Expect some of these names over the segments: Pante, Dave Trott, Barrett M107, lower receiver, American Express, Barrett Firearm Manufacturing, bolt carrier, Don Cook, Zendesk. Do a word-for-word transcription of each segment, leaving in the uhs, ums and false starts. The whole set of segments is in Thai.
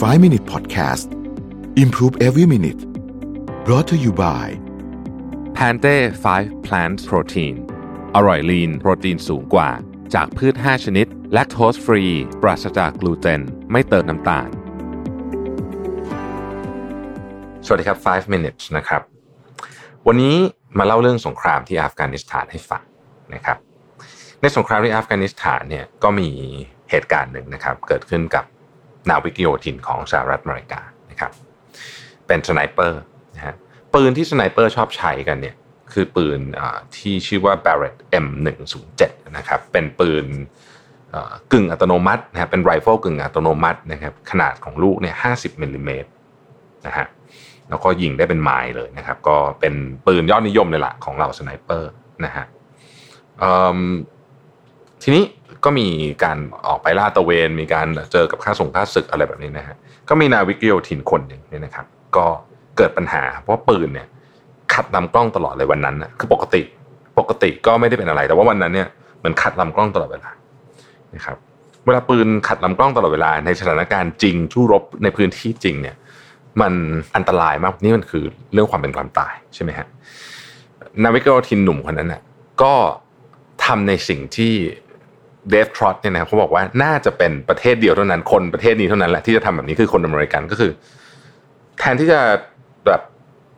five minute Podcast Improve Every Minute Brought to you by Pante ไฟว์ Plant Protein อร่อยลีนโปรตีนสูงกว่าจากพืชห้าชนิดแลคโตสฟรีปราศจากกลูเตนไม่เติมน้ำตาลสวัสดีครับไฟว์ minutes นะครับวันนี้มาเล่าเรื่องสงครามที่อัฟกานิสถานให้ฟังนะครับในสงครามที่อัฟกานิสถานเนี่ยก็มีเหตุการณ์หนึ่งนะครับเกิดขึ้นกับนาวิกโยธินของสหรัฐอเมริกานะครับเป็นสไนเปอร์นะฮะปืนที่สไนเปอร์ชอบใช้กันเนี่ยคือปืนที่ชื่อว่า Barrett เอ็ม หนึ่งศูนย์เจ็ด นะครับเป็นปืนกึ่งอัตโนมัตินะฮะเป็นไรเฟิลกึ่งอัตโนมัตินะครับขนาดของลูกเนี่ยห้าสิบมิลลิเมตรนะฮะแล้วก็ยิงได้เป็นไมล์เลยนะครับก็เป็นปืนยอดนิยมเลยล่ะของเหล่าสไนเปอร์นะฮะทีนี้ก็มีการออกไปล่าตระเวนมีการเจอกับค่าส่งค่าศึกอะไรแบบนี้นะฮะก็มีนาวิกโยธินคนหนึ่งเนี่ยนะครับก็เกิดปัญหาเพราะปืนเนี่ยขัดลำกล้องตลอดเลยวันนั้นนะคือปกติปกติก็ไม่ได้เป็นอะไรแต่ว่าวันนั้นเนี่ยเหมือนขัดลำกล้องตลอดเวลานะครับเวลาปืนขัดลำกล้องตลอดเวลาในสถานการณ์จริงสู้รบในพื้นที่จริงเนี่ยมันอันตรายมากนี่มันคือเรื่องความเป็นความตายใช่ไหมฮะนาวิกโยธินหนุ่มคนนั้นน่ะก็ทำในสิ่งที่เดฟทรอตเนี่ยนะเขาบอกว่าน่าจะเป็นประเทศเดียวเท่านั้นคนประเทศนี้เท่านั้นแหละที่จะทำแบบนี้คือคนอเมริกันก็คือแทนที่จะแบบ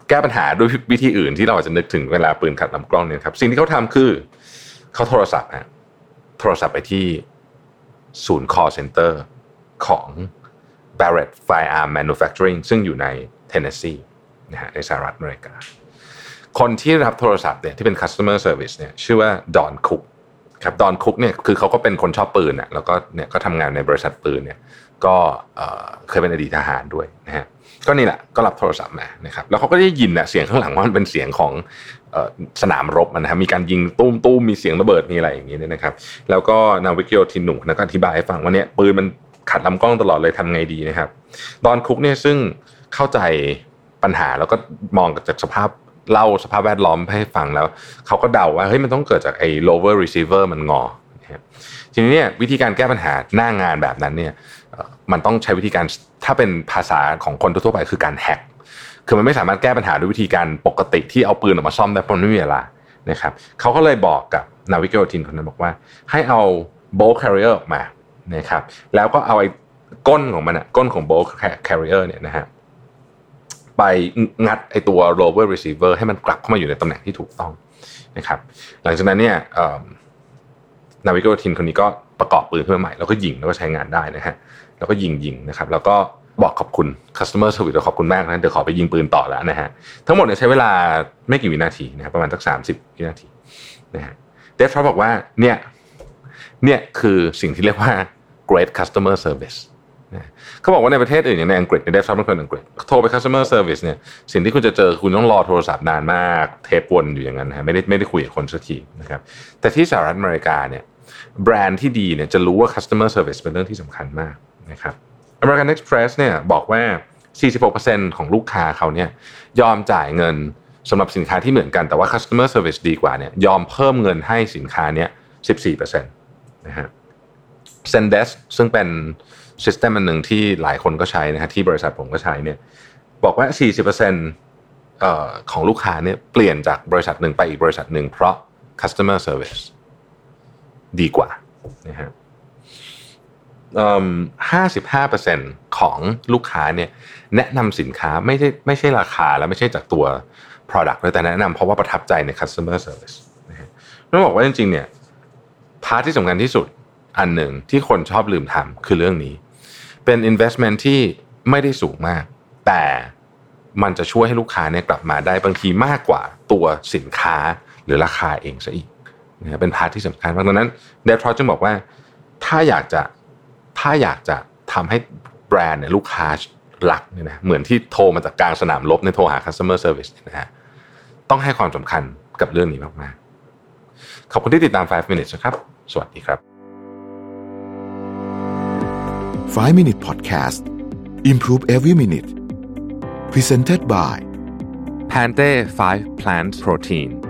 แก้ปัญหาด้วยวิธีอื่นที่เราอาจจะนึกถึงเวลาปืนขัดลำกล้องเนี่ยครับสิ่งที่เขาทำคือเขาโทรศัพท์ฮะโทรศัพท์ไปที่ศูนย์ call center ของ Barrett Firearm Manufacturing ซึ่งอยู่ในเทนเนสซีนะฮะในสหรัฐอเมริกาคนที่รับโทรศัพท์เนี่ยที่เป็น customer service เนี่ยชื่อว่าดอนคุกครับดอนคุกเนี่ยคือเขาก็เป็นคนชอบปืนน่ะแล้วก็เนี่ยก็ทำงานในบริษัทปืนเนี่ยก็เอ่อเคยเป็นอดีตทหารด้วยนะฮะก็นี่แหละก็รับโทรศัพท์มานะครับแล้วเขาก็ได้ยินน่ะเสียงข้างหลังว่ามันเป็นเสียงของเอ่อสนามรบนะฮะมีการยิงตุ้มๆมีเสียงระเบิดมีอะไรอย่างงี้เนี่ยนะครับแล้วก็นาวิกโยธินหนุ่มนะก็อธิบายให้ฟังว่าเนี่ยปืนมันขัดลำกล้องตลอดเลยทำไงดีนะครับดอนคุกเนี่ยซึ่งเข้าใจปัญหาแล้วก็มองจากสภาพเล่าสภาพแวดล้อมให้ฟังแล้วเขาก็เดาว่าเฮ้ยมันต้องเกิดจากไอ้ lower receiver มันงอทีนี้เนี่ยวิธีการแก้ปัญหาหน้างานแบบนั้นเนี่ยมันต้องใช้วิธีการถ้าเป็นภาษาของคนทั่วไปคือการแฮกคือมันไม่สามารถแก้ปัญหาด้วยวิธีการปกติที่เอาปืนออกมาซ่อมได้เพราะไม่มีเวลานะครับเขาก็เลยบอกกับนาวิกโยธินคนนั้นบอกว่าให้เอา bolt carrier ออกมานะครับแล้วก็เอาไอ้ก้นของมันอะก้นของ bolt carrier เนี่ยนะฮะไปงัดไอ้ตัว lower receiver ให้มันกลับเข้ามาอยู่ในตำแหน่งที่ถูกต้องนะครับหลังจากนั้นเนี่ยนาวิกโยธินคนนี้ก็ประกอบปืนขึ้นมาใหม่แล้วก็ยิงแล้วก็ใช้งานได้นะฮะแล้วก็ยิงยิงนะครับแล้วก็บอกขอบคุณ customer service ขอบคุณมากนะเดี๋ยวขอไปยิงปืนต่อแล้วนะฮะทั้งหมดเนี่ยใช้เวลาไม่กี่วินาทีนะครับประมาณสักสามสิบวินาทีนะฮะเดฟทรัพบอกว่าเนี่ยเนี่ยคือสิ่งที่เรียกว่า great customer serviceเขาบอกว่าในประเทศอื่นอย่างในอังกฤษในเดฟทรัพย์เป็นอังกฤษโทรไป customer service เนี่ยสิ่งที่คุณจะเจอคุณต้องรอโทรศัพท์นานมากเทปวนอยู่อย่างนั้นนะไม่ได้ไม่ได้คุยกับคนสักทีนะครับแต่ที่สหรัฐอเมริกาเนี่ยแบรนด์ที่ดีเนี่ยจะรู้ว่า customer service เป็นเรื่องที่สำคัญมากนะครับ American Express เนี่ยบอกว่า forty-six percent ของลูกค้าเขาเนี่ยยอมจ่ายเงินสำหรับสินค้าที่เหมือนกันแต่ว่า customer service ดีกว่าเนี่ยยอมเพิ่มเงินให้สินค้าเนี้ย สิบสี่เปอร์เซ็นต์ นะฮะ Zendesk ซึ่งเป็นsystem อันหนึ่งที่หลายคนก็ใช้นะฮะที่บริษัทผมก็ใช้เนี่ยบอกว่า forty percent เอ่อของลูกค้าเนี่ยเปลี่ยนจากบริษัทหนึ่งไปอีกบริษัทหนึ่งเพราะ customer service ดีกว่านะฮะเอ่อ ห้าสิบห้าเปอร์เซ็นต์ ของลูกค้าเนี่ยแนะนำสินค้าไม่ได้ไม่ใช่ราคาและไม่ใช่จากตัว product แต่แนะนำเพราะว่าประทับใจใน customer service นะฮะต้องบอกว่าจริงๆเนี่ยพาร์ทที่สำคัญที่สุดอันหนึ่งที่คนชอบลืมทำคือเรื่องนี้เป็น investment ที่ไม่ได้สูงมากแต่มันจะช่วยให้ลูกค้าเนี่ยกลับมาได้บางทีมากกว่าตัวสินค้าหรือราคาเองซะอีกนะเป็นพาร์ทที่สำคัญมากดังนั้นเดฟทรอตจึงบอกว่าถ้าอยากจะถ้าอยากจะทำให้แบรนด์เนี่ยลูกค้าหลักเนี่ยนะเหมือนที่โทรมาจากกลางสนามรบเนี่ยโทรหา customer service นะฮะต้องให้ความสำคัญกับเรื่องนี้มากๆขอบคุณที่ติดตามไฟว์ minutes นะครับสวัสดีครับfive minute Podcast Improve Every Minute Presented by Pante ไฟว์ Plant Protein